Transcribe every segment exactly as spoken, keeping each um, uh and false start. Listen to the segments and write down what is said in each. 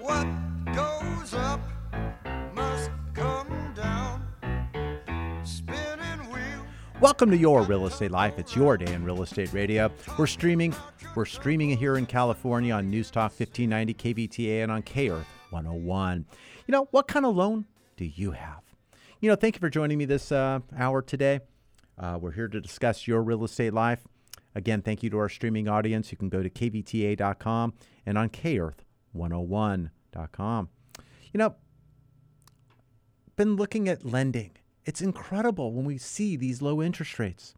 What goes up must come down. Spinning wheels. Welcome to Your Real Estate Life. It's your day in real estate radio. We're streaming. We're streaming here in California on News Talk fifteen ninety K V T A and on K Earth one oh one. You know, what kind of loan do you have? You know, thank you for joining me this uh, hour today. Uh, we're here to discuss Your Real Estate Life. Again, thank you to our streaming audience. You can go to K V T A dot com and on K Earth one oh one dot com. You know, been looking at lending. It's incredible when we see these low interest rates.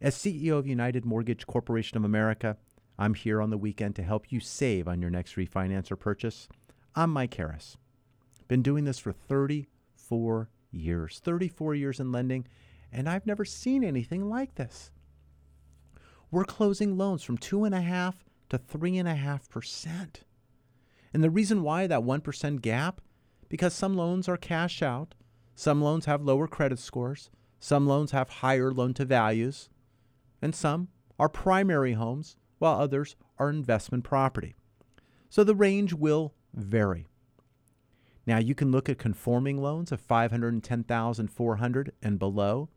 As C E O of United Mortgage Corporation of America, I'm here on the weekend to help you save on your next refinance or purchase. I'm Mike Harris. Been doing this for thirty-four years, thirty-four years in lending, and I've never seen anything like this. We're closing loans from two and a half to three and a half percent. And the reason why that one percent gap, because some loans are cash out, some loans have lower credit scores, some loans have higher loan to values, and some are primary homes, while others are investment property. So the range will vary. Now you can look at conforming loans of five hundred ten thousand four hundred dollars and below,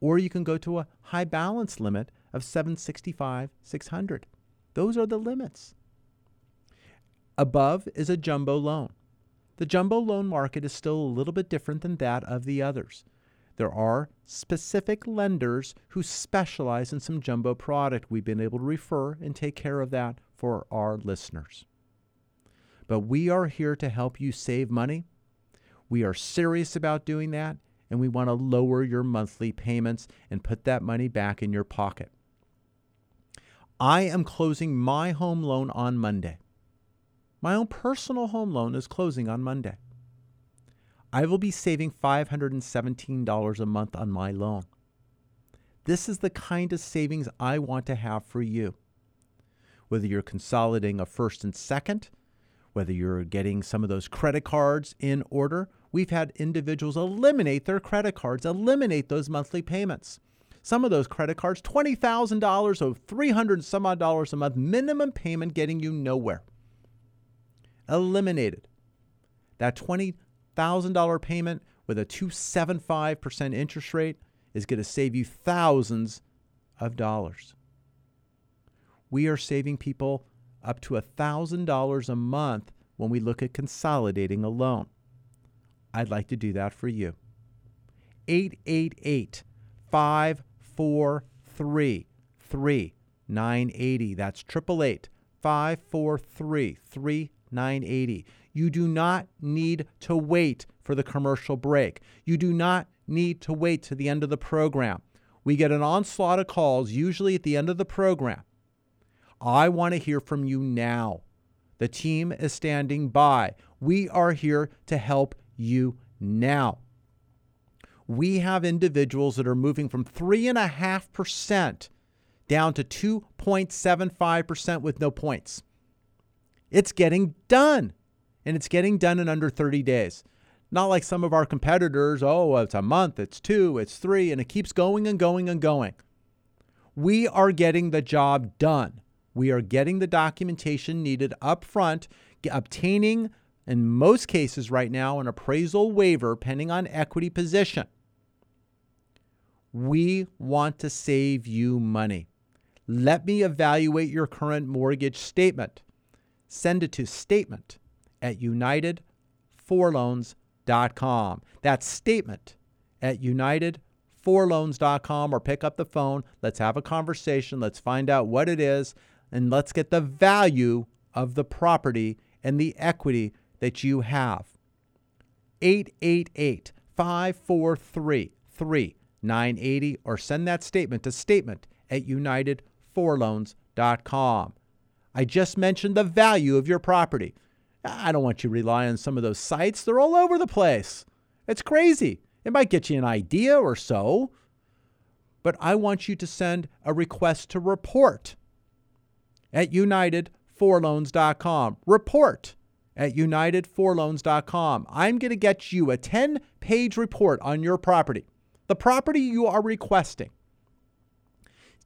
or you can go to a high balance limit of seven hundred sixty-five thousand six hundred dollars. Those are the limits. Above is a jumbo loan. The jumbo loan market is still a little bit different than that of the others. There are specific lenders who specialize in some jumbo product. We've been able to refer and take care of that for our listeners. But we are here to help you save money. We are serious about doing that, and we want to lower your monthly payments and put that money back in your pocket. I am closing my home loan on Monday. My own personal home loan is closing on Monday. I will be saving five hundred seventeen dollars a month on my loan. This is the kind of savings I want to have for you. Whether you're consolidating a first and second, whether you're getting some of those credit cards in order, we've had individuals eliminate their credit cards, eliminate those monthly payments. Some of those credit cards, twenty thousand dollars or three hundred some odd dollars a month, minimum payment getting you nowhere. Eliminated. That twenty thousand dollars payment with a two point seven five percent interest rate is going to save you thousands of dollars. We are saving people up to one thousand dollars a month when we look at consolidating a loan. I'd like to do that for you. eight eight eight, five four three, three nine eight zero. That's eight eight eight, five four three, three nine eight zero. You do not need to wait for the commercial break. You do not need to wait to the end of the program. We get an onslaught of calls, usually at the end of the program. I want to hear from you now. The team is standing by. We are here to help you now. We have individuals that are moving from three point five percent down to two point seven five percent with no points. It's getting done. And it's getting done in under thirty days. Not like some of our competitors, oh, it's a month, it's two, it's three, and it keeps going and going and going. We are getting the job done. We are getting the documentation needed up front, obtaining, in most cases right now, an appraisal waiver pending on equity position. We want to save you money. Let me evaluate your current mortgage statement. Send it to statement at united for loans dot com. That's statement at united for loans dot com, or pick up the phone. Let's have a conversation. Let's find out what it is, and let's get the value of the property and the equity that you have. eight eight eight, five four three, three nine eight zero, or send that statement to statement at united for loans dot com. I just mentioned the value of your property. I don't want you to rely on some of those sites. They're all over the place. It's crazy. It might get you an idea or so, but I want you to send a request to report at united for loans dot com. Report at united for loans dot com. I'm going to get you a ten-page report on your property, the property you are requesting.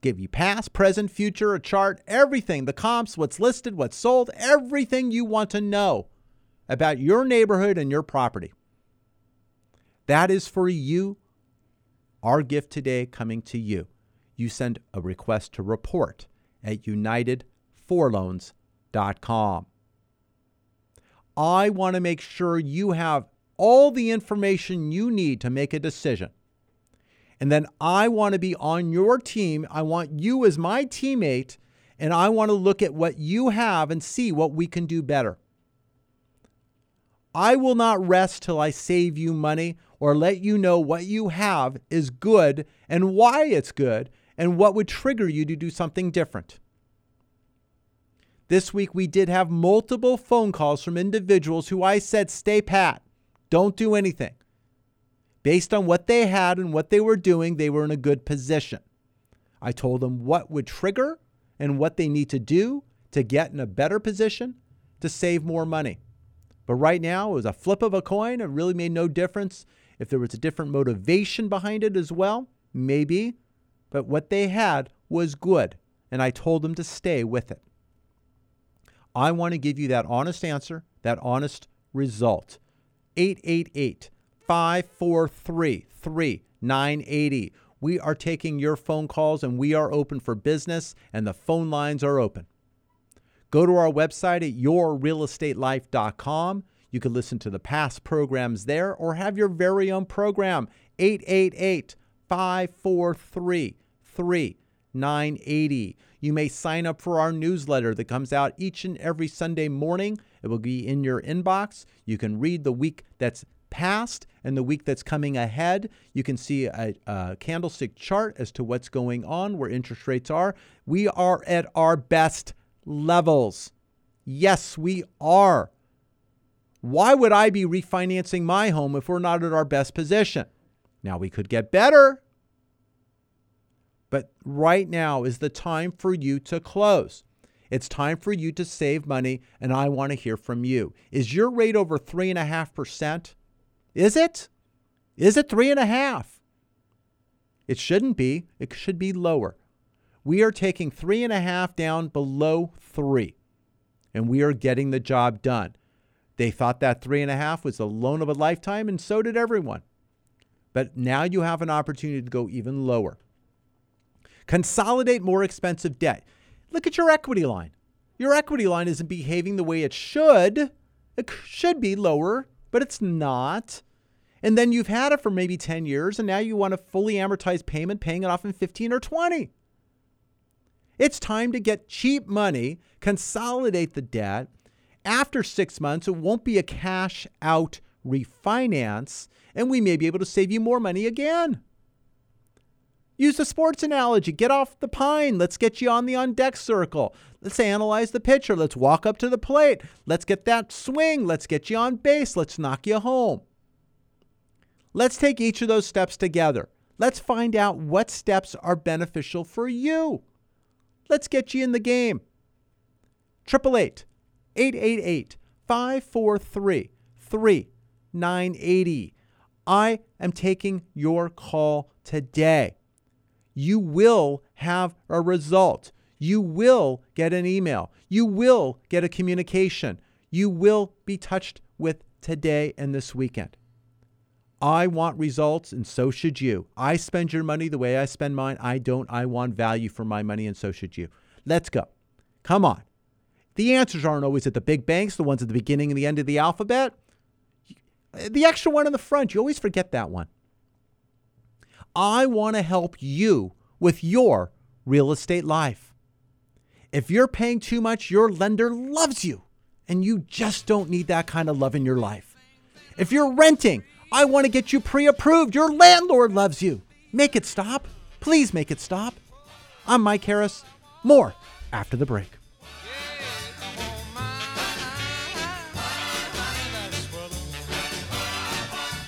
Give you past, present, future, a chart, everything, the comps, what's listed, what's sold, everything you want to know about your neighborhood and your property. That is for you, our gift today coming to you. You send a request to report at united for loans dot com. I want to make sure you have all the information you need to make a decision. And then I want to be on your team. I want you as my teammate, and I want to look at what you have and see what we can do better. I will not rest till I save you money or let you know what you have is good and why it's good and what would trigger you to do something different. This week, we did have multiple phone calls from individuals who I said, stay pat, don't do anything. Based on what they had and what they were doing, they were in a good position. I told them what would trigger and what they need to do to get in a better position to save more money. But right now, it was a flip of a coin. It really made no difference. If there was a different motivation behind it as well, maybe. But what they had was good, and I told them to stay with it. I want to give you that honest answer, that honest result. eight eight eight, five four three, three nine eight zero. We are taking your phone calls, and we are open for business, and the phone lines are open. Go to our website at your real estate life dot com. You can listen to the past programs there or have your very own program. eight eight eight, five four three, three nine eight zero. You may sign up for our newsletter that comes out each and every Sunday morning. It will be in your inbox. You can read the week that's past and the week that's coming ahead. You can see a, a candlestick chart as to what's going on, where interest rates are. We are at our best levels. Yes, we are. Why would I be refinancing my home if we're not at our best position? Now, we could get better, but right now is the time for you to close. It's time for you to save money, and I want to hear from you. Is your rate over three and a half percent? Is it? Is it three and a half? It shouldn't be. It should be lower. We are taking three and a half down below three, and we are getting the job done. They thought that three and a half was the loan of a lifetime, and so did everyone. But now you have an opportunity to go even lower. Consolidate more expensive debt. Look at your equity line. Your equity line isn't behaving the way it should. It should be lower, but it's not. And then you've had it for maybe ten years, and now you want a fully amortized payment, paying it off in fifteen or twenty. It's time to get cheap money, consolidate the debt. After six months, it won't be a cash out refinance, and we may be able to save you more money again. Use the sports analogy. Get off the pine. Let's get you on the on-deck circle. Let's analyze the pitcher. Let's walk up to the plate. Let's get that swing. Let's get you on base. Let's knock you home. Let's take each of those steps together. Let's find out what steps are beneficial for you. Let's get you in the game. eight eight eight, five four three, three nine eight zero. I am taking your call today. You will have a result. You will get an email. You will get a communication. You will be touched with today and this weekend. I want results, and so should you. I spend your money the way I spend mine. I don't. I want value for my money, and so should you. Let's go. Come on. The answers aren't always at the big banks, the ones at the beginning and the end of the alphabet. The extra one in the front, you always forget that one. I want to help you with your real estate life. If you're paying too much, your lender loves you, and you just don't need that kind of love in your life. If you're renting, I want to get you pre-approved. Your landlord loves you. Make it stop. Please make it stop. I'm Mike Harris. More after the break.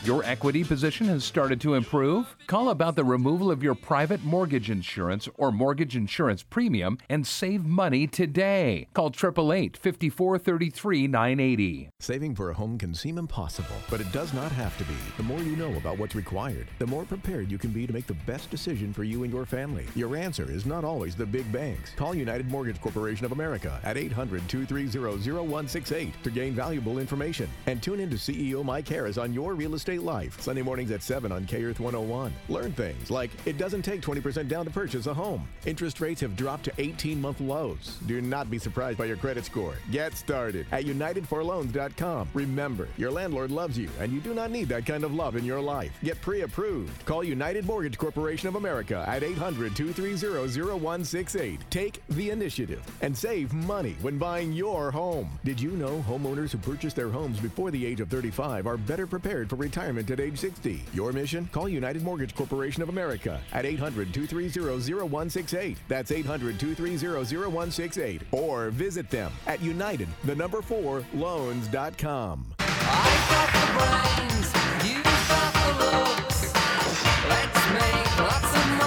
Your equity position has started to improve? Call about the removal of your private mortgage insurance or mortgage insurance premium and save money today. Call eight eight eight, five four three three, nine eight zero. Saving for a home can seem impossible, but it does not have to be. The more you know about what's required, the more prepared you can be to make the best decision for you and your family. Your answer is not always the big banks. Call United Mortgage Corporation of America at eight hundred, two three zero, zero one six eight to gain valuable information. And tune in to C E O Mike Harris on Your Real Estate Life, Sunday mornings at seven on K Earth one oh one. Learn things like it doesn't take twenty percent down to purchase a home. Interest rates have dropped to eighteen-month lows. Do not be surprised by your credit score. Get started at united for loans dot com. Remember, your landlord loves you, and you do not need that kind of love in your life. Get pre-approved. Call United Mortgage Corporation of America at eight hundred, two three zero, zero one six eight. Take the initiative and save money when buying your home. Did you know homeowners who purchase their homes before the age of thirty-five are better prepared for retirement at age sixty? Your mission? Call United Mortgage Corporation of America at eight hundred, two three zero, zero one six eight. That's eight hundred, two three zero, zero one six eight. Or visit them at United, the number four, loans dot com. I got the brains, you got the looks. Let's make lots of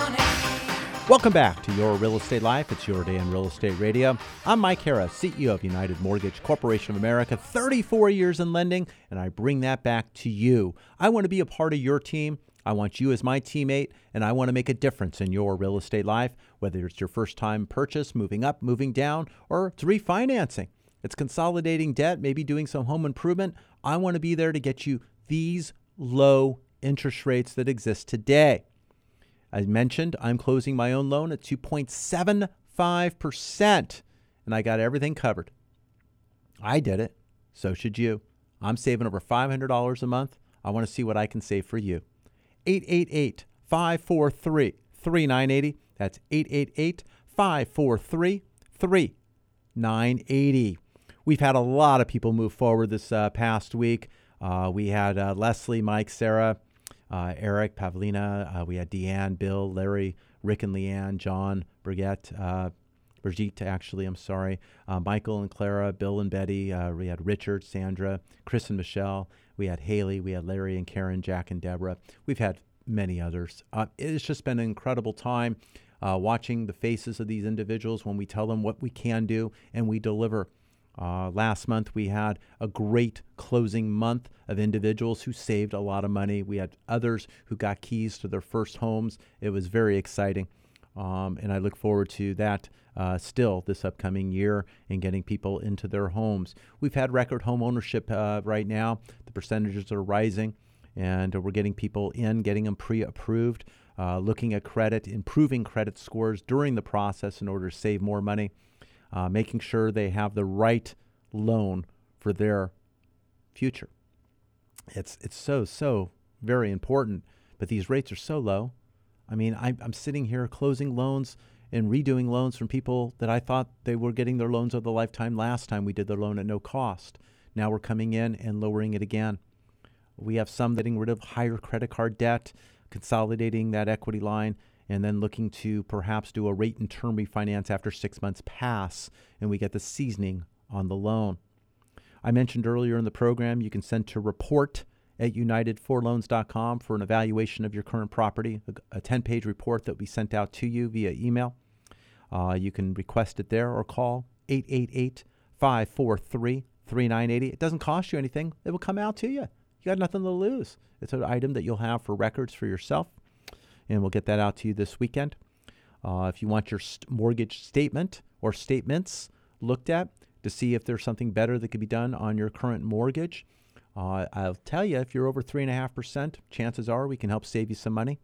money. Welcome back to Your Real Estate Life. It's your day in real estate radio. I'm Mike Harris, C E O of United Mortgage Corporation of America, thirty-four years in lending, and I bring that back to you. I want to be a part of your team. I want you as my teammate, and I want to make a difference in your real estate life, whether it's your first-time purchase, moving up, moving down, or it's refinancing. It's consolidating debt, maybe doing some home improvement. I want to be there to get you these low interest rates that exist today. As mentioned, I'm closing my own loan at two point seven five percent, and I got everything covered. I did it. So should you. I'm saving over five hundred dollars a month. I want to see what I can save for you. eight eight eight, five four three, three nine eight zero. That's eight eight eight, five four three, three nine eight zero. We've had a lot of people move forward this uh, past week. Uh, we had uh, Leslie, Mike, Sarah, uh, Eric, Pavlina. Uh, we had Deanne, Bill, Larry, Rick and Leanne, John, Brigitte, uh, Brigitte actually, I'm sorry, uh, Michael and Clara, Bill and Betty. Uh, we had Richard, Sandra, Chris and Michelle. We had Haley, we had Larry and Karen, Jack and Deborah. We've had many others. Uh, it's just been an incredible time uh, watching the faces of these individuals when we tell them what we can do and we deliver. Uh, last month, we had a great closing month of individuals who saved a lot of money. We had others who got keys to their first homes. It was very exciting. Um, and I look forward to that uh, still this upcoming year and getting people into their homes. We've had record home ownership uh, right now. The percentages are rising, and we're getting people in, getting them pre-approved, uh, looking at credit, improving credit scores during the process in order to save more money, uh, making sure they have the right loan for their future. It's it's so, so very important, but these rates are so low. I mean, I, I'm sitting here closing loans and redoing loans from people that I thought they were getting their loans of the lifetime last time we did their loan at no cost. Now we're coming in and lowering it again. We have some getting rid of higher credit card debt, consolidating that equity line, and then looking to perhaps do a rate and term refinance after six months pass, and we get the seasoning on the loan. I mentioned earlier in the program, you can send to report at united for loans dot com for an evaluation of your current property, a ten-page report that we sent out to you via email. Uh, you can request it there or call eight eight eight, five four three, three nine eight zero. It doesn't cost you anything. It will come out to you. You got nothing to lose. It's an item that you'll have for records for yourself, and we'll get that out to you this weekend. Uh, if you want your st- mortgage statement or statements looked at to see if there's something better that could be done on your current mortgage, Uh, I'll tell you, if you're over three point five percent, chances are we can help save you some money.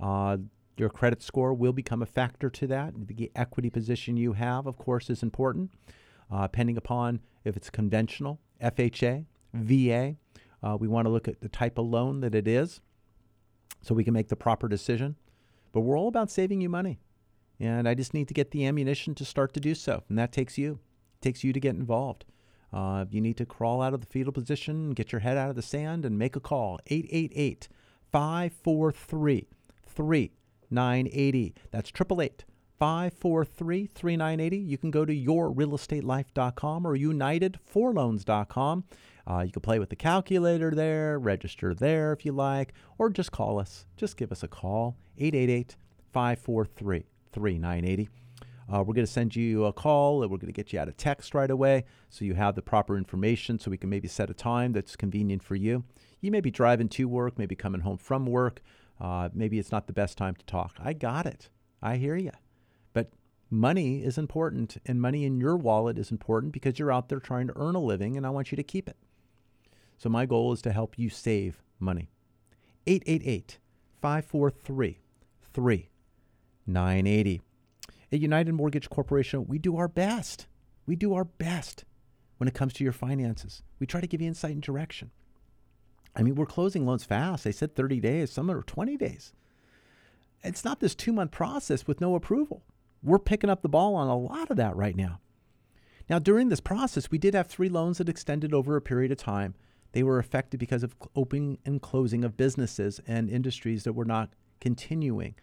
Uh, your credit score will become a factor to that. The equity position you have, of course, is important, uh, depending upon if it's conventional, F H A, V A. Uh, we want to look at the type of loan that it is so we can make the proper decision. But we're all about saving you money. And I just need to get the ammunition to start to do so. And that takes you. It takes you to get involved. Uh, you need to crawl out of the fetal position, get your head out of the sand, and make a call. eight eight eight, five four three, three nine eight zero. That's eight eight eight, five four three, three nine eight zero. You can go to your real estate life dot com or united for loans dot com. Uh, you can play with the calculator there, register there if you like, or just call us. Just give us a call, eight eight eight, five four three, three nine eight zero. Uh, we're going to send you a call, and we're going to get you out of text right away so you have the proper information so we can maybe set a time that's convenient for you. You may be driving to work, maybe coming home from work. Uh, maybe it's not the best time to talk. I got it. I hear you. But money is important, and money in your wallet is important because you're out there trying to earn a living, and I want you to keep it. So my goal is to help you save money. eight eight eight, five four three, three nine eight zero. At United Mortgage Corporation, we do our best. We do our best when it comes to your finances. We try to give you insight and direction. I mean, we're closing loans fast. They said thirty days, some are twenty days. It's not this two-month process with no approval. We're picking up the ball on a lot of that right now. Now, during this process, we did have three loans that extended over a period of time. They were affected because of opening and closing of businesses and industries that were not continuing.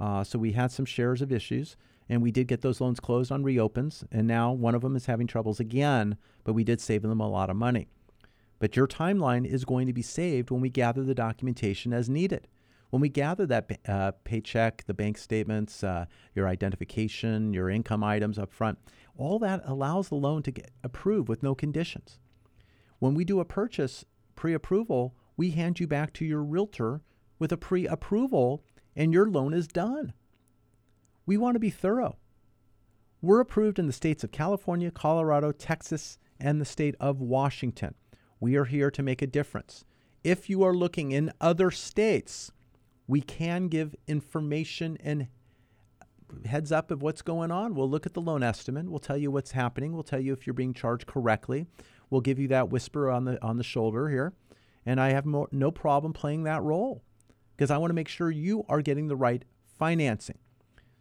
Uh, so we had some shares of issues. And we did get those loans closed on reopens, and now one of them is having troubles again, but we did save them a lot of money. But your timeline is going to be saved when we gather the documentation as needed. When we gather that uh, paycheck, the bank statements, uh, your identification, your income items up front, all that allows the loan to get approved with no conditions. When we do a purchase pre-approval, we hand you back to your realtor with a pre-approval, and your loan is done. We want to be thorough. We're approved in the states of California, Colorado, Texas, and the state of Washington. We are here to make a difference. If you are looking in other states, we can give information and heads up of what's going on. We'll look at the loan estimate. We'll tell you what's happening. We'll tell you if you're being charged correctly. We'll give you that whisper on the on the shoulder here. And I have mo- no problem playing that role because I want to make sure you are getting the right financing.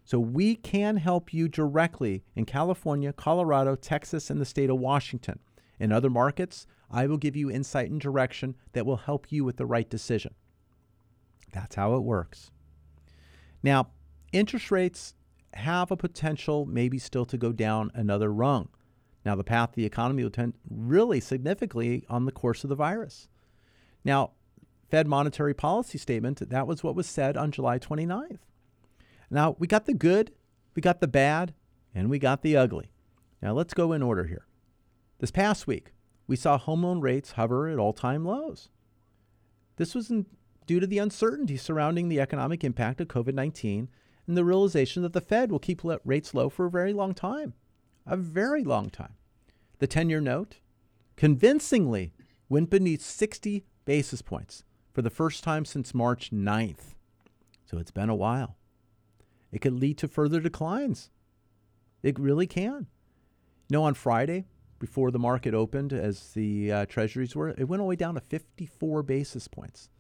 So we can help you directly in California, Colorado, Texas, and the state of Washington. In other markets, I will give you insight and direction that will help you with the right decision. That's how it works. Now, interest rates have a potential maybe still to go down another rung. Now, the path of the economy will depend really significantly on the course of the virus. Now, Fed monetary policy statement, that was what was said on July twenty-ninth. Now, we got the good, we got the bad, and we got the ugly. Now, let's go in order here. This past week, we saw home loan rates hover at all-time lows. This was in, due to the uncertainty surrounding the economic impact of COVID nineteen and the realization that the Fed will keep rates low for a very long time, a very long time. The ten-year note convincingly went beneath sixty basis points for the first time since March ninth. So it's been a while. It could lead to further declines. It really can. You know, on Friday, before the market opened, as the uh, treasuries were, it went all the way down to fifty-four basis points.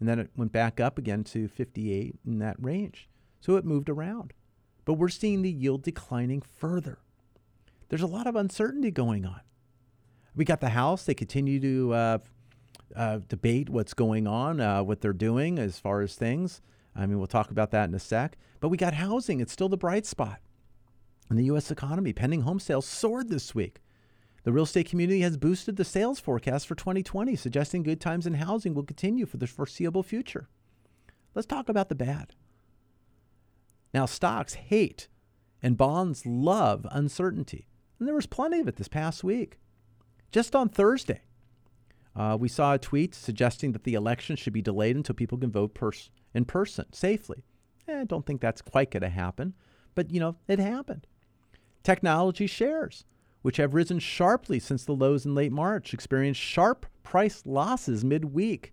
And then it went back up again to fifty-eight in that range. So it moved around. But we're seeing the yield declining further. There's a lot of uncertainty going on. We got the House. They continue to uh, uh, debate what's going on, uh, what they're doing as far as things. I mean, we'll talk about that in a sec. But we got housing. It's still the bright spot in the U S economy. Pending home sales soared this week. The real estate community has boosted the sales forecast for twenty twenty, suggesting good times in housing will continue for the foreseeable future. Let's talk about the bad. Now, stocks hate and bonds love uncertainty. And there was plenty of it this past week. Just on Thursday, uh, we saw a tweet suggesting that the election should be delayed until people can vote personally. In person, safely. Eh, I don't think that's quite going to happen, but you know, it happened. Technology shares. which have risen sharply since the lows in late March, experienced sharp price losses midweek.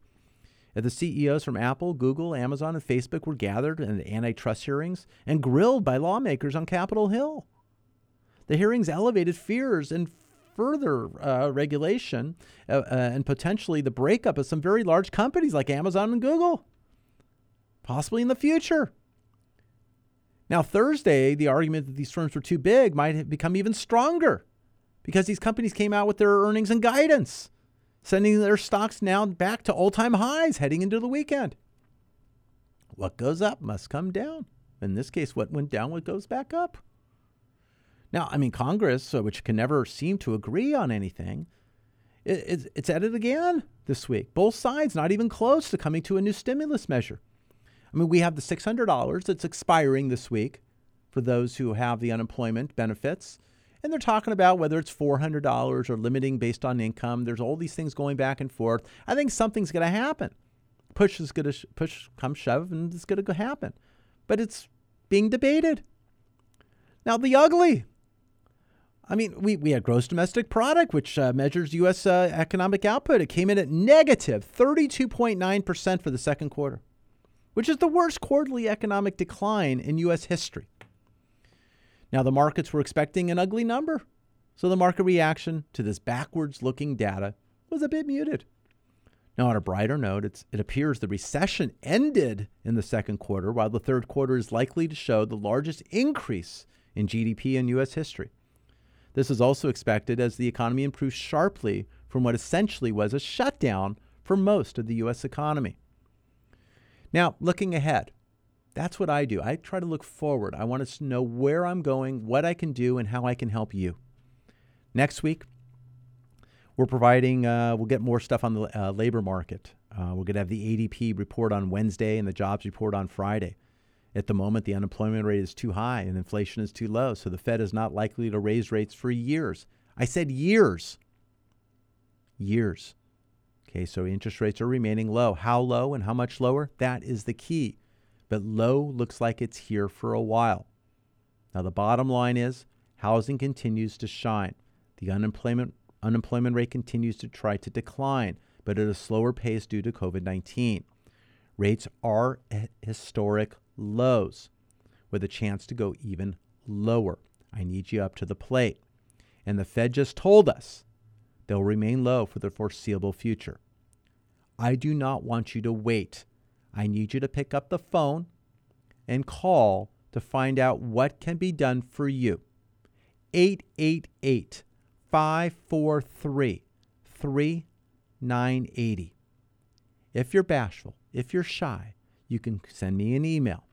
The C E Os from Apple, Google, Amazon, and Facebook were gathered in antitrust hearings and grilled by lawmakers on Capitol Hill. The hearings elevated fears and further uh, regulation uh, uh, and potentially the breakup of some very large companies like Amazon and Google, possibly in the future. Now, Thursday, the argument that these firms were too big might have become even stronger, because these companies came out with their earnings and guidance, sending their stocks now back to all-time highs heading into the weekend. What goes up must come down. In this case, what went down, what goes back up. Now, I mean, Congress, which can never seem to agree on anything, it's at it again this week. Both sides not even close to coming to a new stimulus measure. I mean, we have the six hundred dollars that's expiring this week for those who have the unemployment benefits. And they're talking about whether it's four hundred dollars or limiting based on income. There's all these things going back and forth. I think something's going to happen. Push is going to sh- push, come shove, and it's going to happen. But it's being debated. Now, the ugly. I mean, we, we had gross domestic product, which uh, measures U S uh, economic output. It came in at negative thirty-two point nine percent for the second quarter, which is the worst quarterly economic decline in U S history. Now, the markets were expecting an ugly number, so the market reaction to this backwards-looking data was a bit muted. Now, on a brighter note, it's, it appears the recession ended in the second quarter, while the third quarter is likely to show the largest increase in G D P in U S history. This is also expected as the economy improves sharply from what essentially was a shutdown for most of the U S economy. Now, looking ahead. That's what I do. I try to look forward. I want to know where I'm going, what I can do, and how I can help you. Next week, we're providing, uh, we'll get more stuff on the uh, labor market. Uh, we're going to have the A D P report on Wednesday and the jobs report on Friday. At the moment, the unemployment rate is too high and inflation is too low, so the Fed is not likely to raise rates for years. I said years. Years. Okay, so interest rates are remaining low. How low and how much lower? That is the key. But low looks like it's here for a while. Now, the bottom line is housing continues to shine. The unemployment unemployment rate continues to try to decline, but at a slower pace due to COVID nineteen. Rates are at historic lows with a chance to go even lower. I need you up to the plate. And the Fed just told us they'll remain low for the foreseeable future. I do not want you to wait. I need you to pick up the phone and call to find out what can be done for you. eight eight eight, five four three, three nine eight zero. If you're bashful, if you're shy, you can send me an email.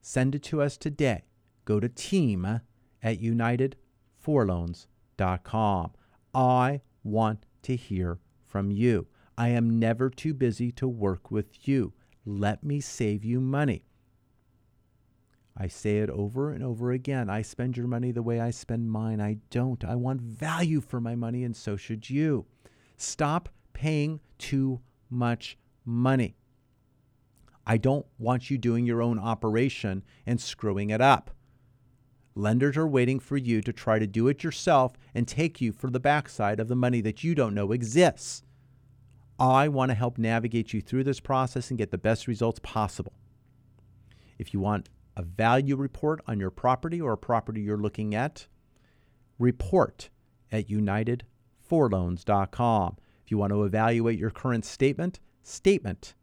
Send it to us today. Go to team at united for loans dot com. I want to hear from you. I am never too busy to work with you. Let me save you money. I say it over and over again. I spend your money the way I spend mine. I don't. I want value for my money, and so should you. Stop paying too much money. I don't want you doing your own operation and screwing it up. Lenders are waiting for you to try to do it yourself and take you for the backside of the money that you don't know exists. I want to help navigate you through this process and get the best results possible. If you want a value report on your property or a property you're looking at, report at united for loans dot com. If you want to evaluate your current statement, statement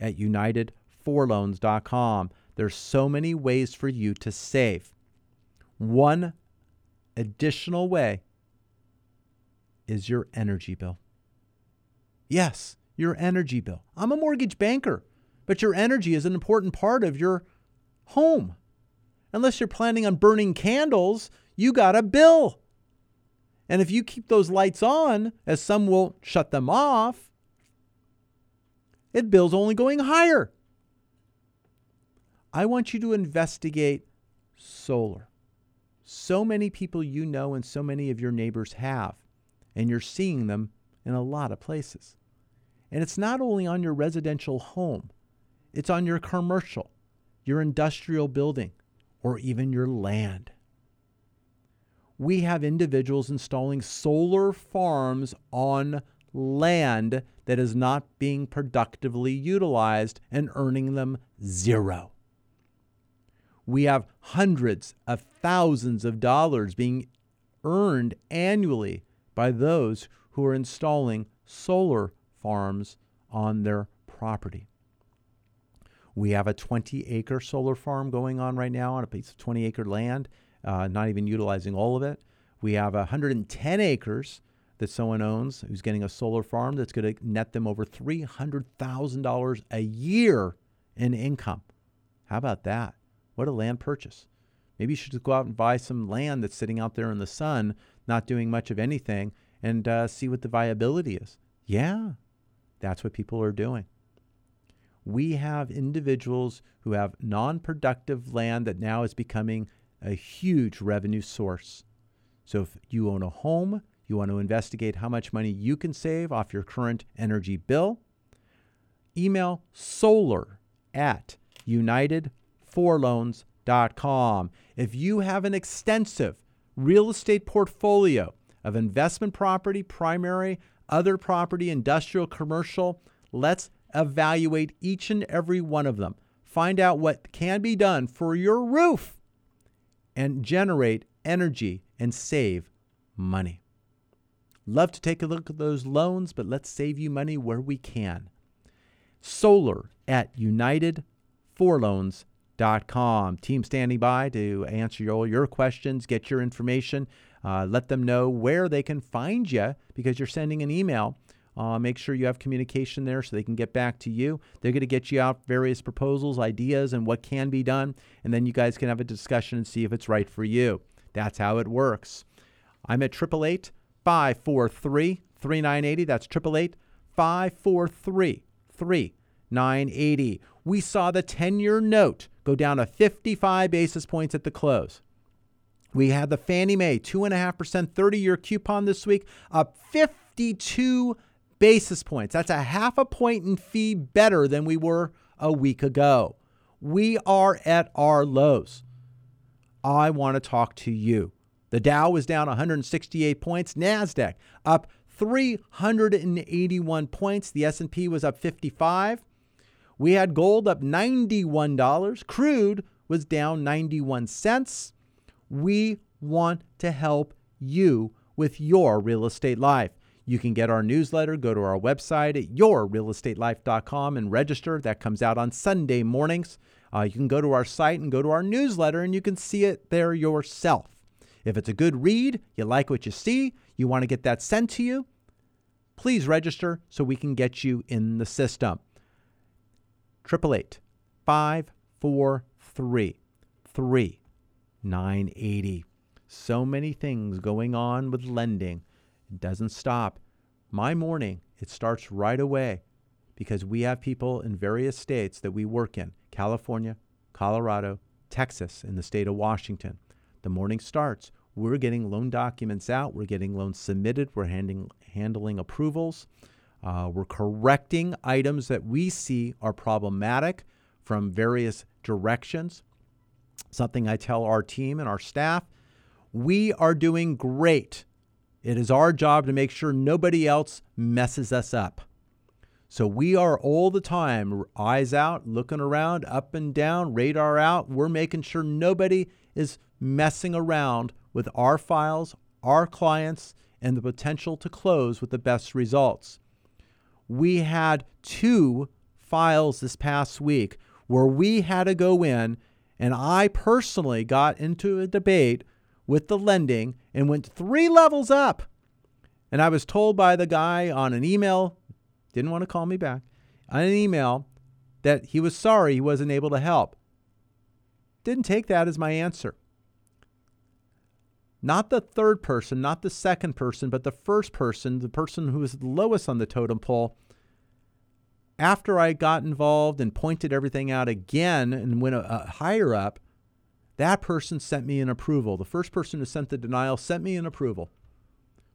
at united for loans dot com. There's so many ways for you to save. One additional way is your energy bill. Yes, your energy bill. I'm a mortgage banker, but your energy is an important part of your home. Unless you're planning on burning candles, you got a bill. And if you keep those lights on, as some will shut them off, it bill's only going higher. I want you to investigate solar. So many people you know and so many of your neighbors have, and you're seeing them in a lot of places. And it's not only on your residential home, it's on your commercial, your industrial building, or even your land. we have individuals installing solar farms on land that is not being productively utilized and earning them zero. We have hundreds of thousands of dollars being earned annually by those who are installing solar farms on their property. We have a twenty acre solar farm going on right now on a piece of twenty acre land, uh, not even utilizing all of it. We have one hundred ten acres that someone owns who's getting a solar farm that's going to net them over three hundred thousand dollars a year in income. How about that? What a land purchase. Maybe you should just go out and buy some land that's sitting out there in the sun, not doing much of anything, and uh, see what the viability is. Yeah, that's what people are doing. We have individuals who have non-productive land that now is becoming a huge revenue source. So if you own a home, you want to investigate how much money you can save off your current energy bill. Email solar at united four loans dot com. If you have an extensive real estate portfolio of investment property, primary, other property, industrial, commercial, let's evaluate each and every one of them. Find out what can be done for your roof and generate energy and save money. Love to take a look at those loans, but let's save you money where we can. Solar at united four loans dot com. Team standing by to answer all your questions, get your information, uh, let them know where they can find you because you're sending an email. Uh, make sure you have communication there so they can get back to you. They're going to get you out various proposals, ideas, and what can be done. And then you guys can have a discussion and see if it's right for you. That's how it works. I'm at eight eight eight, five four three, three nine eight zero. That's eight eight eight, five four three, three nine eight zero. We saw the ten-year note go down to fifty-five basis points at the close. We had the Fannie Mae two point five percent thirty-year coupon this week up fifty-two basis points. That's a half a point in fee better than we were a week ago. We are at our lows. I want to talk to you. The Dow was down one hundred sixty-eight points. NASDAQ up three hundred eighty-one points. The S and P was up fifty-five. We had gold up ninety-one dollars. Crude was down ninety-one cents. We want to help you with your real estate life. You can get our newsletter, go to our website at your real estate life dot com and register. That comes out on Sunday mornings. Uh, you can go to our site and go to our newsletter and you can see it there yourself. If it's a good read, you like what you see, you want to get that sent to you, please register so we can get you in the system. eight eight eight, five four three, three nine eight zero. So many things going on with lending. It doesn't stop. My morning, it starts right away because we have people in various states that we work in, California, Colorado, Texas, and the state of Washington. The morning starts. We're getting loan documents out. We're getting loans submitted. We're handing, handling approvals. Uh, we're correcting items that we see are problematic from various directions. Something I tell our team and our staff, we are doing great. It is our job to make sure nobody else messes us up. So we are all the time, eyes out, looking around, up and down, radar out. We're making sure nobody is messing around with our files, our clients, and the potential to close with the best results. We had two files this past week where we had to go in, and I personally got into a debate with the lending and went three levels up. And I was told by the guy on an email, didn't want to call me back, on an email that he was sorry he wasn't able to help. Didn't take that as my answer. Not the third person, not the second person, but the first person, the person who was lowest on the totem pole. After I got involved and pointed everything out again and went a, a higher up, that person sent me an approval. The first person who sent the denial sent me an approval.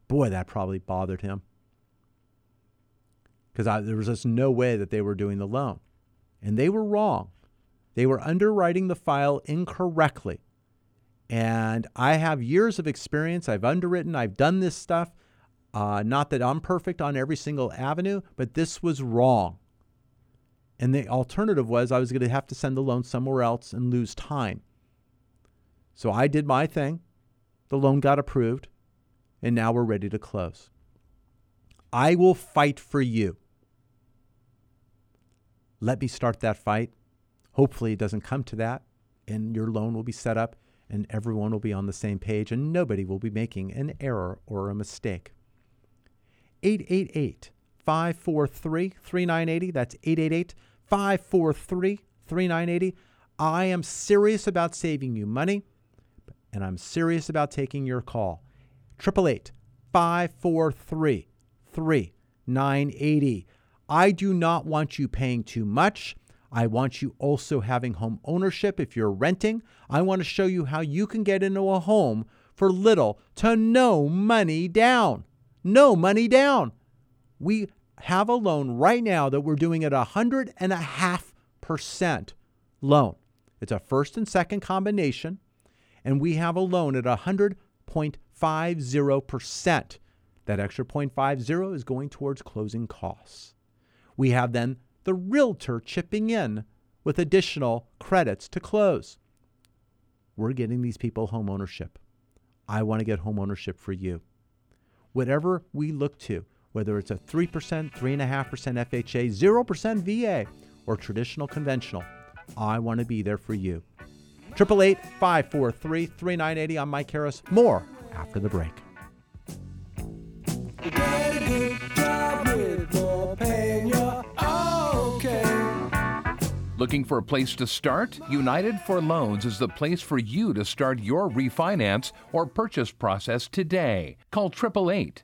Boy, that probably bothered him because there was just no way that they were doing the loan. And they were wrong. They were underwriting the file incorrectly. And I have years of experience. I've underwritten. I've done this stuff. Uh, not that I'm perfect on every single avenue, but this was wrong. And the alternative was I was going to have to send the loan somewhere else and lose time. So I did my thing. The loan got approved. And now we're ready to close. I will fight for you. Let me start that fight. Hopefully it doesn't come to that. And your loan will be set up. And everyone will be on the same page. And nobody will be making an error or a mistake. eight eight eight, five four three, three nine eight zero. That's eight eight eight, five four three, three nine eight zero. I am serious about saving you money, and I'm serious about taking your call. eight eight eight, five four three, three nine eight zero. I do not want you paying too much. I want you also having home ownership. If you're renting, I want to show you how you can get into a home for little to no money down. No money down. We have a loan right now that we're doing at a hundred and a half percent loan. It's a first and second combination, and we have a loan at a hundred point five zero percent. That extra point five zero is going towards closing costs. We have then the realtor chipping in with additional credits to close. We're getting these people home ownership. I want to get home ownership for you. Whatever we look to, whether it's a three percent, three point five percent F H A, zero percent V A, or traditional conventional, I want to be there for you. eight eight eight, five four three, three nine eight zero. I'm Mike Harris. More after the break. Looking for a place to start? United for Loans is the place for you to start your refinance or purchase process today. Call eight eight eight,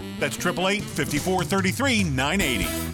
That's eight eight eight, five four three, three nine eight zero.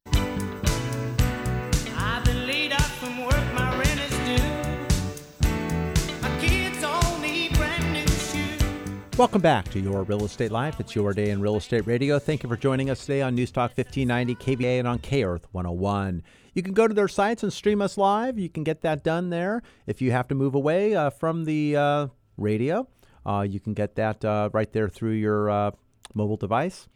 Welcome back to Your Real Estate Life. It's your day in real estate radio. Thank you for joining us today on News Talk fifteen ninety, K V A, and on K Earth one oh one. You can go to their sites and stream us live. You can get that done there. If you have to move away uh, from the uh, radio, uh, you can get that uh, right there through your uh, mobile device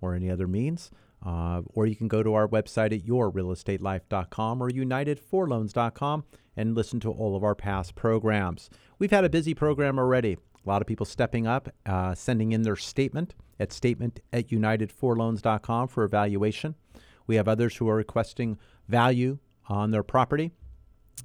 or any other means. Uh, or you can go to our website at your real estate life dot com or united for loans dot com and listen to all of our past programs. We've had a busy program already. A lot of people stepping up, uh, sending in their statement at statement at united for loans dot com for evaluation. We have others who are requesting value on their property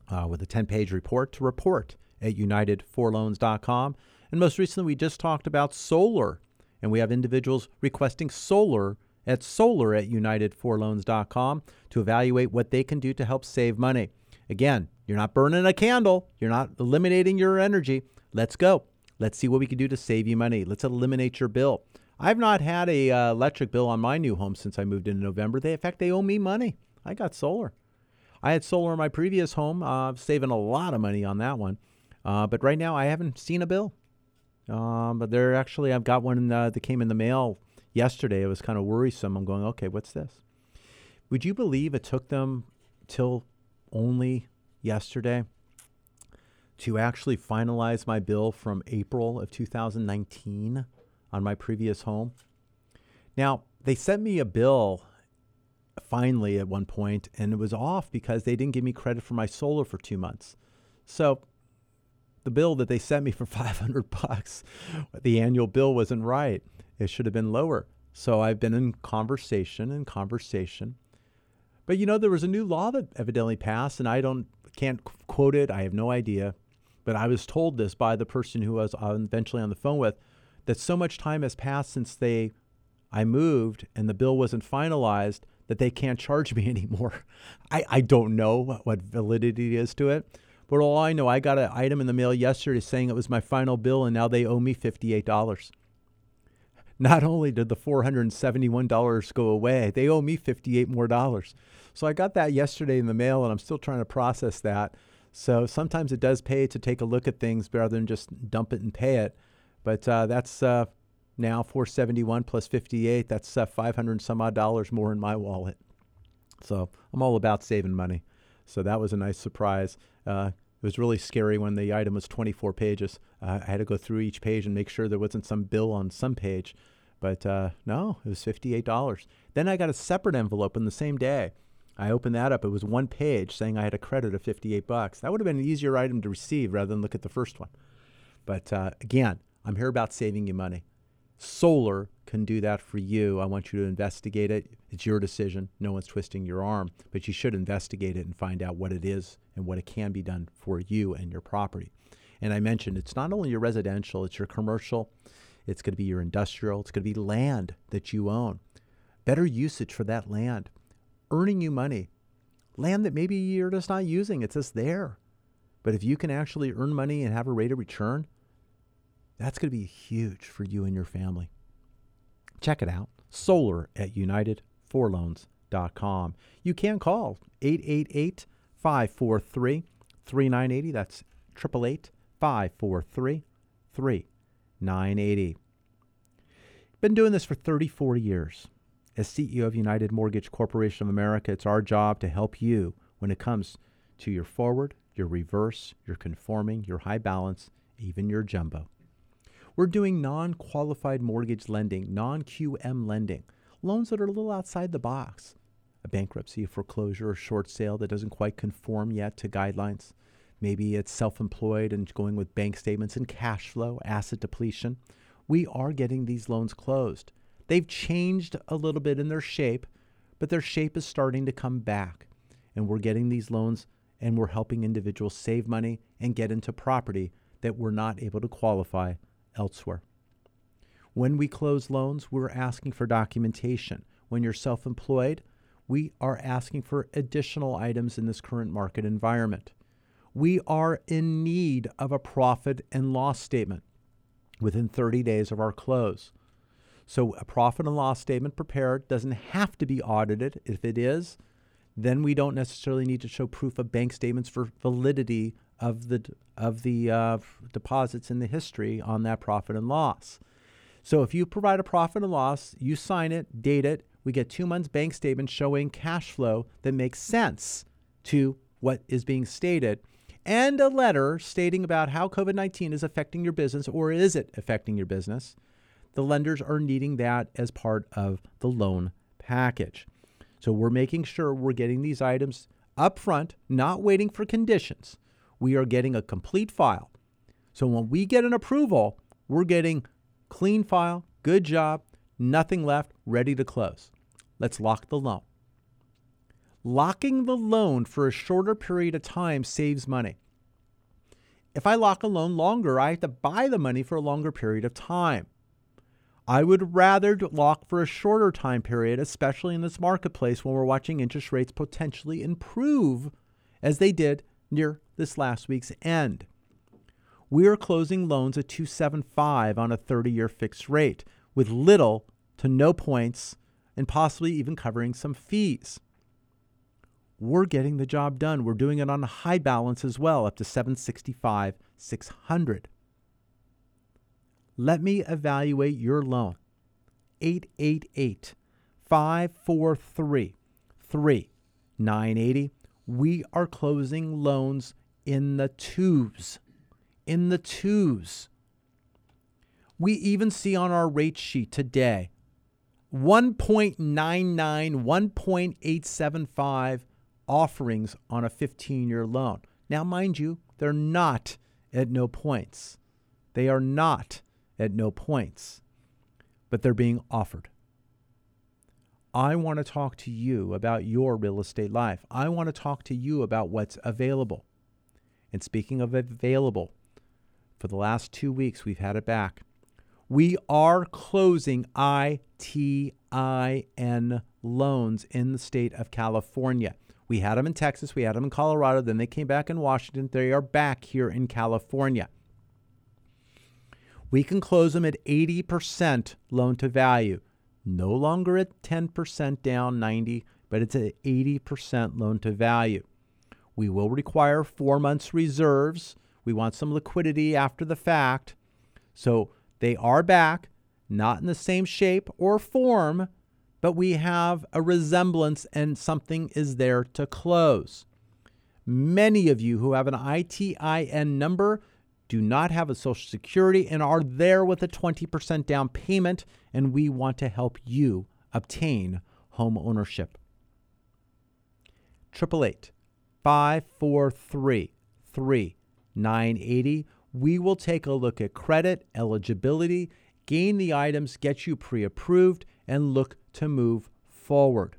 uh, with a ten-page report to report at united for loans dot com. And most recently, we just talked about solar, and we have individuals requesting solar at solar at united for loans dot com to evaluate what they can do to help save money. Again, you're not burning a candle. You're not eliminating your energy. Let's go. Let's see what we can do to save you money. Let's eliminate your bill. I've not had a uh, electric bill on my new home since I moved in November. They, in fact, they owe me money. I got solar. I had solar in my previous home. Uh, saving a lot of money on that one. Uh, but right now, I haven't seen a bill. Um, but they're actually, I've got one uh, that came in the mail yesterday. It was kind of worrisome. I'm going, okay, what's this? Would you believe it took them till only yesterday to actually finalize my bill from April of two thousand nineteen on my previous home? Now, they sent me a bill finally at one point, and it was off because they didn't give me credit for my solar for two months. So the bill that they sent me for five hundred bucks. The annual bill wasn't right. It should have been lower. So I've been in conversation and conversation. But, you know, there was a new law that evidently passed, and I don't can't quote it. I have no idea. But I was told this by the person who I was eventually on the phone with, that so much time has passed since they I moved and the bill wasn't finalized that they can't charge me anymore. I, I don't know what, what validity is to it. But all I know, I got an item in the mail yesterday saying it was my final bill, and now they owe me fifty-eight dollars. Not only did the four hundred seventy-one dollars go away, they owe me fifty-eight more dollars. So I got that yesterday in the mail, and I'm still trying to process that. So sometimes it does pay to take a look at things rather than just dump it and pay it. But uh, that's uh, now four hundred seventy-one plus fifty-eight. That's uh, five hundred and some odd dollars more in my wallet. So I'm all about saving money. So that was a nice surprise. Uh, it was really scary when the item was twenty-four pages. Uh, I had to go through each page and make sure there wasn't some bill on some page. But uh, no, it was fifty-eight dollars. Then I got a separate envelope on the same day. I opened that up. It was one page saying I had a credit of fifty-eight bucks. That would have been an easier item to receive rather than look at the first one. But uh, again, I'm here about saving you money. Solar can do that for you. I want you to investigate it. It's your decision. No one's twisting your arm, but you should investigate it and find out what it is and what it can be done for you and your property. And I mentioned it's not only your residential, it's your commercial. It's going to be your industrial. It's going to be land that you own. Better usage for that land, earning you money. Land that maybe you're just not using. It's just there. But if you can actually earn money and have a rate of return, that's going to be huge for you and your family. Check it out. Solar at united for loans dot com. You can call eight eight eight, five four three, three nine eight zero. That's eight eight eight, five four three, three nine eight zero. Been doing this for thirty-four years. As C E O of United Mortgage Corporation of America, it's our job to help you when it comes to your forward, your reverse, your conforming, your high balance, even your jumbo. We're doing non-qualified mortgage lending, non-Q M lending, loans that are a little outside the box. A bankruptcy, a foreclosure, a short sale that doesn't quite conform yet to guidelines. Maybe it's self-employed and going with bank statements and cash flow, asset depletion. We are getting these loans closed. They've changed a little bit in their shape, but their shape is starting to come back. And we're getting these loans and we're helping individuals save money and get into property that we're not able to qualify elsewhere. When we close loans, we're asking for documentation. When you're self-employed, we are asking for additional items in this current market environment. We are in need of a profit and loss statement within thirty days of our close. So a profit and loss statement prepared doesn't have to be audited. If it is, then we don't necessarily need to show proof of bank statements for validity of the of the uh, deposits in the history on that profit and loss. So if you provide a profit and loss, you sign it, date it, we get two months bank statement showing cash flow that makes sense to what is being stated, and a letter stating about how COVID nineteen is affecting your business, or is it affecting your business. The lenders are needing that as part of the loan package. So we're making sure we're getting these items up front, not waiting for conditions. We are getting a complete file. So when we get an approval, we're getting clean file, good job, nothing left, ready to close. Let's lock the loan. Locking the loan for a shorter period of time saves money. If I lock a loan longer, I have to buy the money for a longer period of time. I would rather lock for a shorter time period, especially in this marketplace when we're watching interest rates potentially improve as they did near this last week's end. We are closing loans at two seventy-five on a thirty-year fixed rate with little to no points and possibly even covering some fees. We're getting the job done. We're doing it on a high balance as well, up to seven sixty-five, six hundred. Let me evaluate your loan. eight eight eight, five four three, three nine eight zero. We are closing loans in the twos, in the twos. We even see on our rate sheet today, one point nine nine, one point eight seven five offerings on a fifteen-year loan. Now, mind you, they're not at no points. They are not at no points, but they're being offered. I want to talk to you about your real estate life. I want to talk to you about what's available. And speaking of available, for the last two weeks, we've had it back. We are closing I T I N loans in the state of California. We had them in Texas. We had them in Colorado. Then they came back in Washington. They are back here in California. We can close them at eighty percent loan to value. No longer at ten percent down, ninety, but it's at eighty percent loan to value. We will require four months reserves. We want some liquidity after the fact. So they are back, not in the same shape or form, but we have a resemblance and something is there to close. Many of you who have an I T I N number do not have a Social Security and are there with a twenty percent down payment, and we want to help you obtain home ownership. eight eight eight, five four three, three nine eight zero. We will take a look at credit, eligibility, gain the items, get you pre-approved, and look to move forward.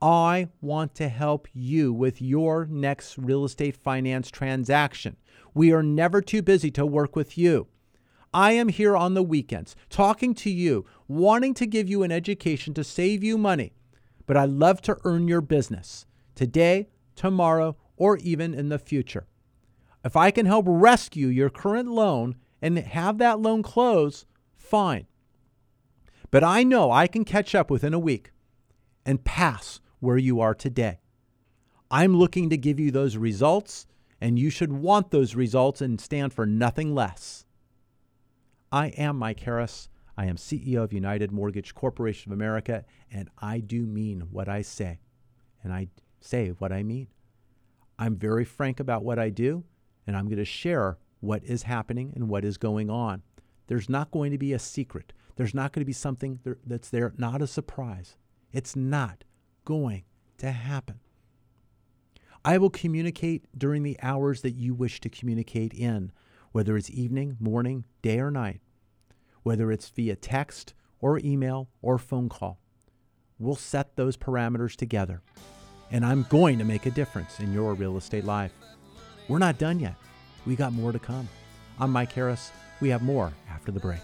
I want to help you with your next real estate finance transaction. We are never too busy to work with you. I am here on the weekends talking to you, wanting to give you an education to save you money, but I love to earn your business today, tomorrow, or even in the future. If I can help rescue your current loan and have that loan close, fine. But I know I can catch up within a week and pass where you are today. I'm looking to give you those results, and you should want those results and stand for nothing less. I am Mike Harris. I am C E O of United Mortgage Corporation of America, and I do mean what I say, and I say what I mean. I'm very frank about what I do, and I'm going to share what is happening and what is going on. There's not going to be a secret. There's not going to be something that's there, not a surprise. It's not going to happen. I will communicate during the hours that you wish to communicate in, whether it's evening, morning, day, or night, whether it's via text or email or phone call. We'll set those parameters together, and I'm going to make a difference in your real estate life. We're not done yet. We got more to come. I'm Mike Harris. We have more after the break.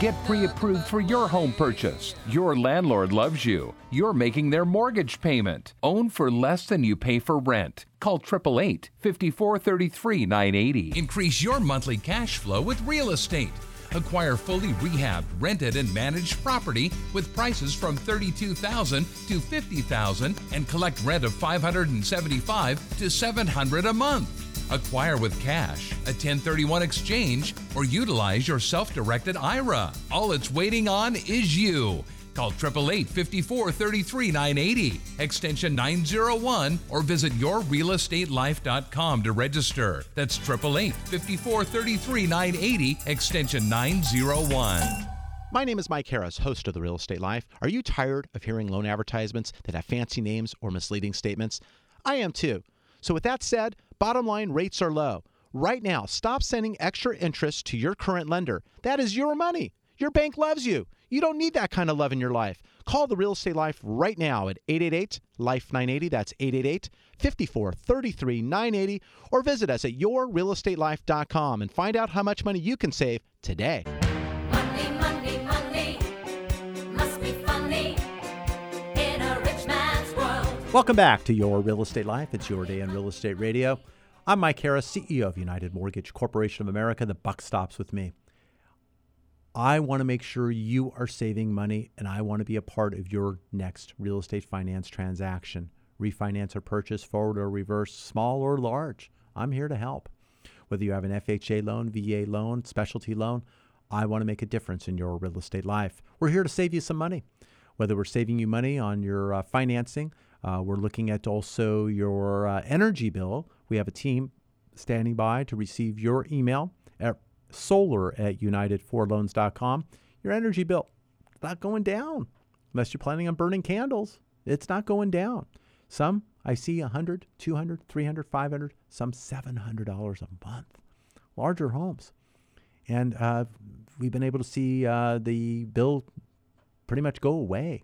Get pre-approved for your home purchase. Your landlord loves you. You're making their mortgage payment. Own for less than you pay for rent. Call eight eight eight, five four three three, nine eight zero. Increase your monthly cash flow with real estate. Acquire fully rehabbed, rented, and managed property with prices from thirty-two thousand dollars to fifty thousand dollars and collect rent of five hundred seventy-five dollars to seven hundred dollars a month. Acquire with cash, a ten thirty-one exchange, or utilize your self-directed I R A. All it's waiting on is you. Call eight eight eight, five four three three, nine eight zero, extension nine oh one, or visit your real estate life dot com to register. That's eight eight eight, five four three three, nine eight zero, extension nine oh one. My name is Mike Harris, host of The Real Estate Life. Are you tired of hearing loan advertisements that have fancy names or misleading statements? I am too. So with that said, bottom line, rates are low. Right now, stop sending extra interest to your current lender. That is your money. Your bank loves you. You don't need that kind of love in your life. Call The Real Estate Life right now at eight eight eight, life nine eight zero. That's eight eight eight, five four three three, nine eight zero. Or visit us at your real estate life dot com and find out how much money you can save today. Money, money, money. Must be funny. In a rich man's world. Welcome back to Your Real Estate Life. It's your day on Real Estate Radio. I'm Mike Harris, C E O of United Mortgage Corporation of America. The buck stops with me. I want to make sure you are saving money, and I want to be a part of your next real estate finance transaction. Refinance or purchase, forward or reverse, small or large. I'm here to help. Whether you have an F H A loan, V A loan, specialty loan, I want to make a difference in your real estate life. We're here to save you some money. Whether we're saving you money on your uh, financing, Uh, we're looking at also your uh, energy bill. We have a team standing by to receive your email at solar at united four loans dot com. your energy bill. It's not going down. Unless you're planning on burning candles, it's not going down. Some, I see one hundred, two hundred, three hundred, five hundred, some seven hundred dollars a month. Larger homes. And uh, we've been able to see uh, the bill pretty much go away.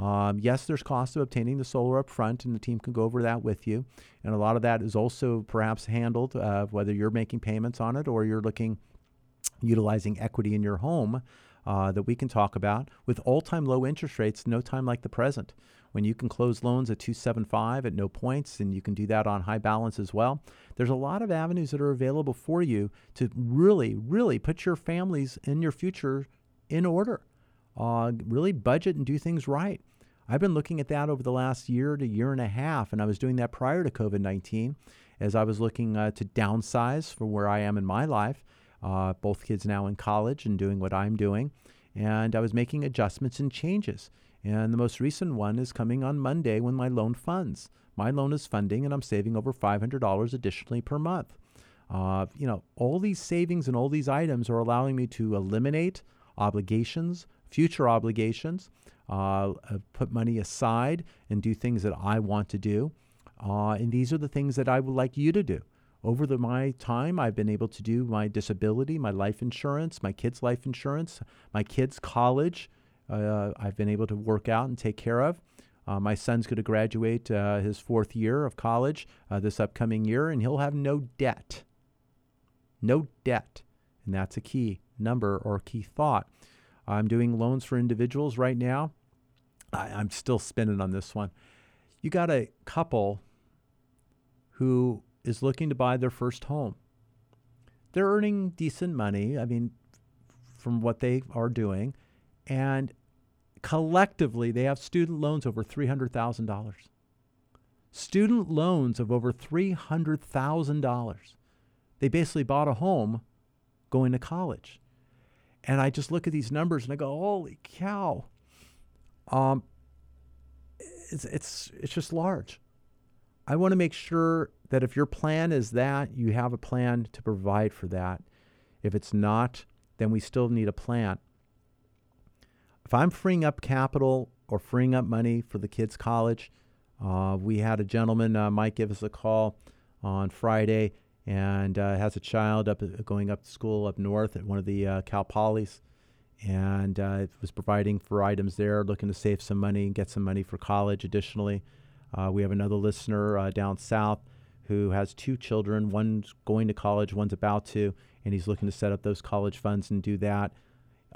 Um, yes, there's cost of obtaining the solar up front, and the team can go over that with you. And a lot of that is also perhaps handled, uh, whether you're making payments on it or you're looking, utilizing equity in your home uh, that we can talk about. With all-time low interest rates, no time like the present, when you can close loans at two seventy-five at no points, and you can do that on high balance as well. There's a lot of avenues that are available for you to really, really put your families and your future in order. Uh, really budget and do things right. I've been looking at that over the last year to year and a half, and I was doing that prior to COVID nineteen as I was looking uh, to downsize from where I am in my life. Uh, both kids now in college and doing what I'm doing. And I was making adjustments and changes. And the most recent one is coming on Monday when my loan funds. My loan is funding, and I'm saving over five hundred dollars additionally per month. Uh, you know, all these savings and all these items are allowing me to eliminate obligations, future obligations, uh, put money aside and do things that I want to do. Uh, and these are the things that I would like you to do. Over the, my time, I've been able to do my disability, my life insurance, my kids' life insurance, my kids' college. Uh, I've been able to work out and take care of. Uh, my son's going to graduate uh, his fourth year of college uh, this upcoming year, and he'll have no debt. No debt. And that's a key number or key thought. I'm doing loans for individuals right now. I, I'm still spinning on this one. You got a couple who is looking to buy their first home. They're earning decent money, I mean, from what they are doing. And collectively, they have student loans over three hundred thousand dollars. Student loans of over three hundred thousand dollars. They basically bought a home going to college. And I just look at these numbers and I go, holy cow. Um, it's, it's, it's just large. I want to make sure that if your plan is that, you have a plan to provide for that. If it's not, then we still need a plan. If I'm freeing up capital or freeing up money for the kids' college, uh, we had a gentleman, uh, Mike, give us a call on Friday. And uh, has a child up going up to school up north at one of the uh, Cal Polys, and uh, it was providing for items there, looking to save some money and get some money for college additionally. Uh, we have another listener uh, down south who has two children. One's going to college, one's about to, and he's looking to set up those college funds and do that.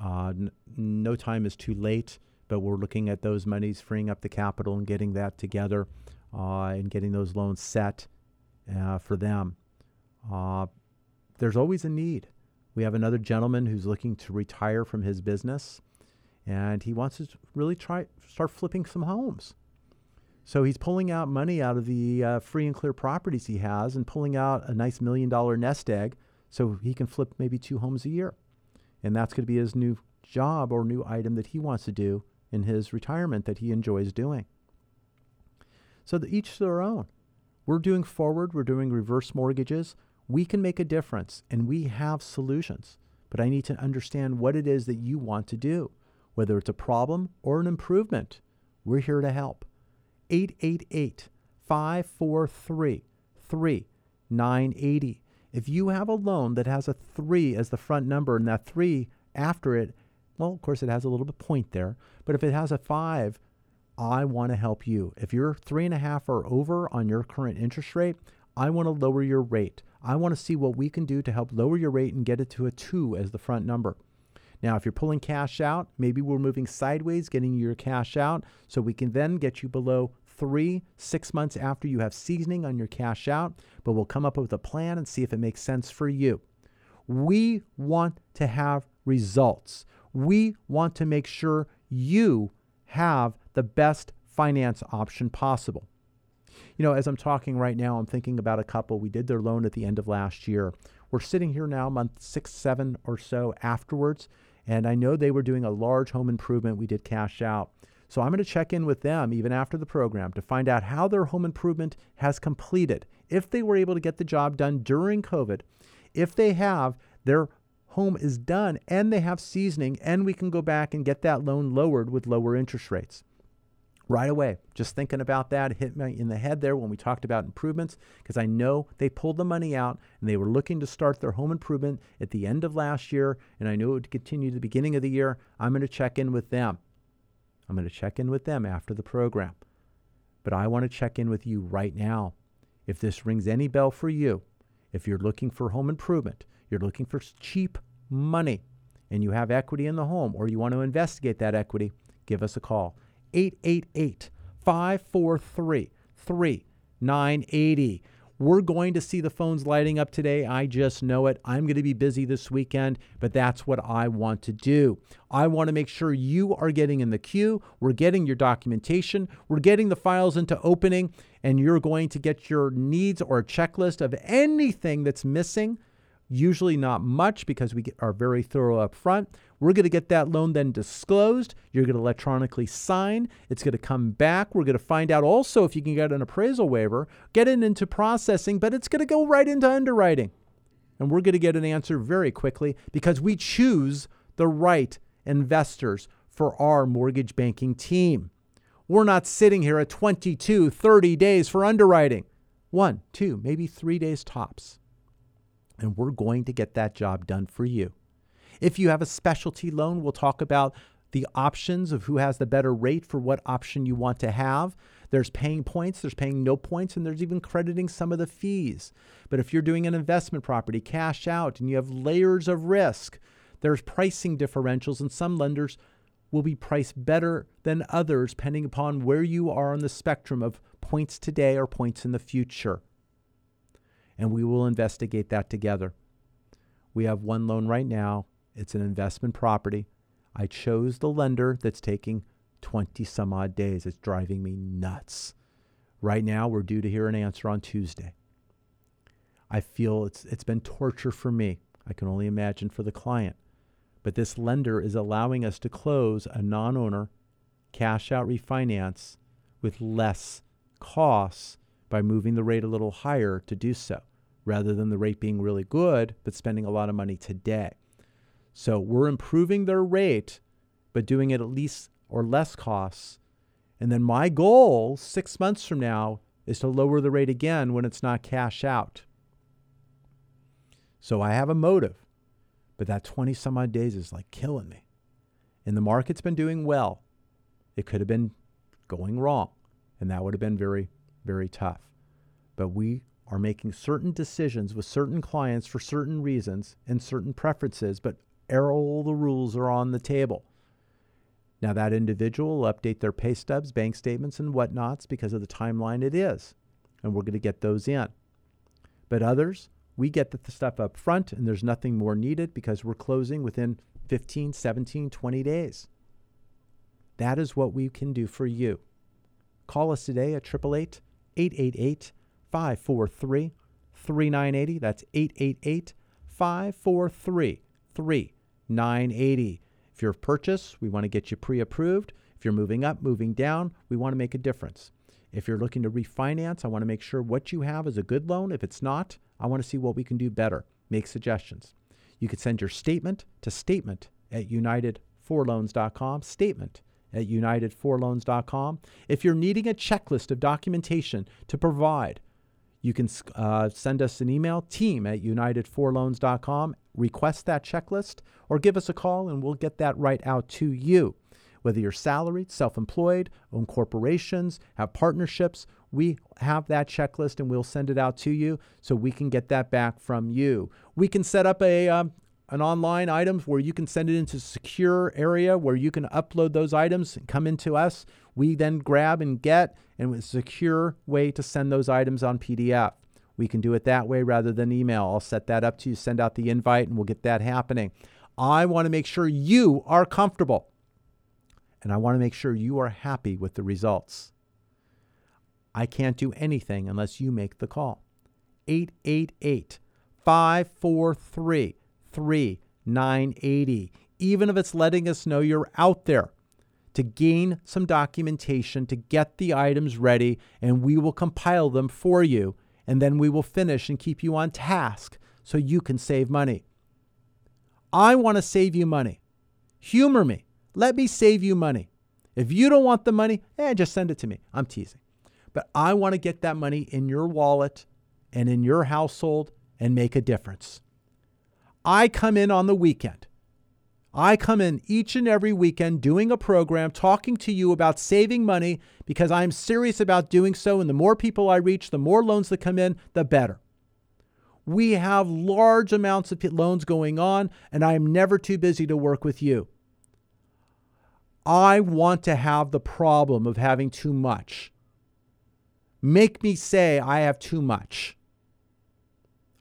Uh, n- no time is too late, but we're looking at those monies, freeing up the capital and getting that together uh, and getting those loans set uh, for them. Uh, there's always a need. We have another gentleman who's looking to retire from his business, and he wants to really try start flipping some homes. So he's pulling out money out of the uh, free and clear properties he has and pulling out a nice million dollar nest egg so he can flip maybe two homes a year. And that's going to be his new job or new item that he wants to do in his retirement that he enjoys doing. So the, each to their own. We're doing forward, we're doing reverse mortgages. We can make a difference, and we have solutions, but I need to understand what it is that you want to do, whether it's a problem or an improvement. We're here to help. eight eight eight, five four three, three nine eight zero. If you have a loan that has a three as the front number and that three after it, well, of course, it has a little bit of point there, but if it has a five, I want to help you. If you're three and a half or over on your current interest rate, I want to lower your rate. I want to see what we can do to help lower your rate and get it to a two as the front number. Now, if you're pulling cash out, maybe we're moving sideways, getting your cash out, so we can then get you below three, six months after you have seasoning on your cash out, but we'll come up with a plan and see if it makes sense for you. We want to have results. We want to make sure you have the best finance option possible. You know, as I'm talking right now, I'm thinking about a couple. We did their loan at the end of last year. We're sitting here now, month six, seven or so afterwards, and I know they were doing a large home improvement. We did cash out. So I'm going to check in with them even after the program to find out how their home improvement has completed, if they were able to get the job done during COVID, if they have their home is done and they have seasoning and we can go back and get that loan lowered with lower interest rates. Right away, just thinking about that, hit me in the head there when we talked about improvements, because I know they pulled the money out and they were looking to start their home improvement at the end of last year, and I knew it would continue to the beginning of the year. I'm going to check in with them. I'm going to check in with them after the program. But I want to check in with you right now. If this rings any bell for you, if you're looking for home improvement, you're looking for cheap money, and you have equity in the home, or you want to investigate that equity, give us a call. eight eight eight, five four three, three nine eight zero. We're going to see the phones lighting up today. I just know it. I'm going to be busy this weekend, but that's what I want to do. I want to make sure you are getting in the queue. We're getting your documentation. We're getting the files into opening, and you're going to get your needs or checklist of anything that's missing. Usually not much, because we are very thorough up front. We're going to get that loan then disclosed. You're going to electronically sign. It's going to come back. We're going to find out also if you can get an appraisal waiver, get it into processing, but it's going to go right into underwriting. And we're going to get an answer very quickly because we choose the right investors for our mortgage banking team. We're not sitting here at twenty-two, thirty days for underwriting. One, two, maybe three days tops. And we're going to get that job done for you. If you have a specialty loan, we'll talk about the options of who has the better rate for what option you want to have. There's paying points, there's paying no points, and there's even crediting some of the fees. But if you're doing an investment property, cash out, and you have layers of risk, there's pricing differentials, and some lenders will be priced better than others depending upon where you are on the spectrum of points today or points in the future. And we will investigate that together. We have one loan right now. It's an investment property. I chose the lender that's taking twenty some odd days. It's driving me nuts. Right now, we're due to hear an answer on Tuesday. I feel it's it's been torture for me. I can only imagine for the client. But this lender is allowing us to close a non-owner cash out refinance with less costs by moving the rate a little higher to do so, rather than the rate being really good, but spending a lot of money today. So we're improving their rate, but doing it at least or less costs. And then my goal six months from now is to lower the rate again when it's not cash out. So I have a motive, but that twenty some odd days is like killing me. And the market's been doing well. It could have been going wrong, and that would have been very very tough. But we are making certain decisions with certain clients for certain reasons and certain preferences, but all the rules are on the table. Now that individual will update their pay stubs, bank statements, and whatnots because of the timeline it is, and we're going to get those in. But others, we get the stuff up front, and there's nothing more needed because we're closing within fifteen, seventeen, twenty days. That is what we can do for you. Call us today at eight eight eight, five four three, three nine eight zero. That's eight eight eight, five four three, three nine eight zero. If you're a purchase, we want to get you pre-approved. If you're moving up, moving down, we want to make a difference. If you're looking to refinance, I want to make sure what you have is a good loan. If it's not, I want to see what we can do better. Make suggestions. You could send your statement to statement at united four loans dot com. Statement at united four loans dot com. If you're needing a checklist of documentation to provide, you can uh, send us an email, team at united four loans dot com, request that checklist, or give us a call and we'll get that right out to you. Whether you're salaried, self-employed, own corporations, have partnerships, we have that checklist and we'll send it out to you so we can get that back from you. We can set up a um, an online item where you can send it into a secure area where you can upload those items and come into us. We then grab and get, and it's a secure way to send those items on P D F. We can do it that way rather than email. I'll set that up to you, send out the invite, and we'll get that happening. I want to make sure you are comfortable, and I want to make sure you are happy with the results. I can't do anything unless you make the call. eight eight eight, five four three, three nine eight zero, even if it's letting us know you're out there, to gain some documentation, to get the items ready, and we will compile them for you, and then we will finish and keep you on task so you can save money. I want to save you money. Humor me. Let me save you money. If you don't want the money, eh, just send it to me. I'm teasing. But I want to get that money in your wallet and in your household and make a difference. I come in on the weekend. I come in each and every weekend doing a program, talking to you about saving money because I'm serious about doing so. And the more people I reach, the more loans that come in, the better. We have large amounts of loans going on, and I am never too busy to work with you. I want to have the problem of having too much. Make me say I have too much.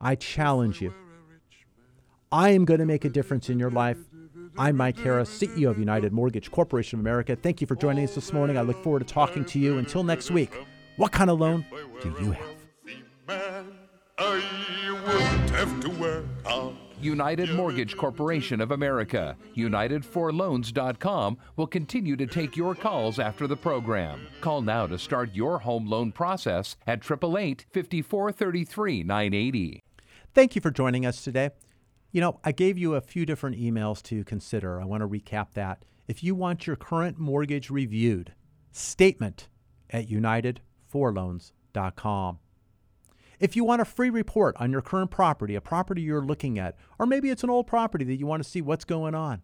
I challenge you. I am going to make a difference in your life. I'm Mike Harris, C E O of United Mortgage Corporation of America. Thank you for joining us this morning. I look forward to talking to you. Until next week, what kind of loan do you have? United Mortgage Corporation of America, united for loans dot com will continue to take your calls after the program. Call now to start your home loan process at eight eight eight, five four three three, nine eight zero. Thank you for joining us today. You know, I gave you a few different emails to consider. I want to recap that. If you want your current mortgage reviewed, statement at united for loans dot com. If you want a free report on your current property, a property you're looking at, or maybe it's an old property that you want to see what's going on,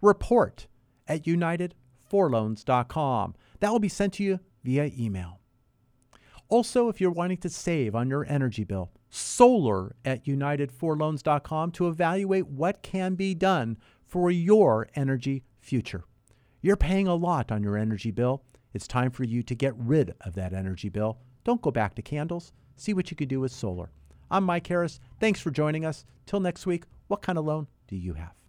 report at united for loans dot com. That will be sent to you via email. Also, if you're wanting to save on your energy bill, solar at united for loans dot com to evaluate what can be done for your energy future. You're paying a lot on your energy bill. It's time for you to get rid of that energy bill. Don't go back to candles. See what you can do with solar. I'm Mike Harris. Thanks for joining us. Till next week, what kind of loan do you have?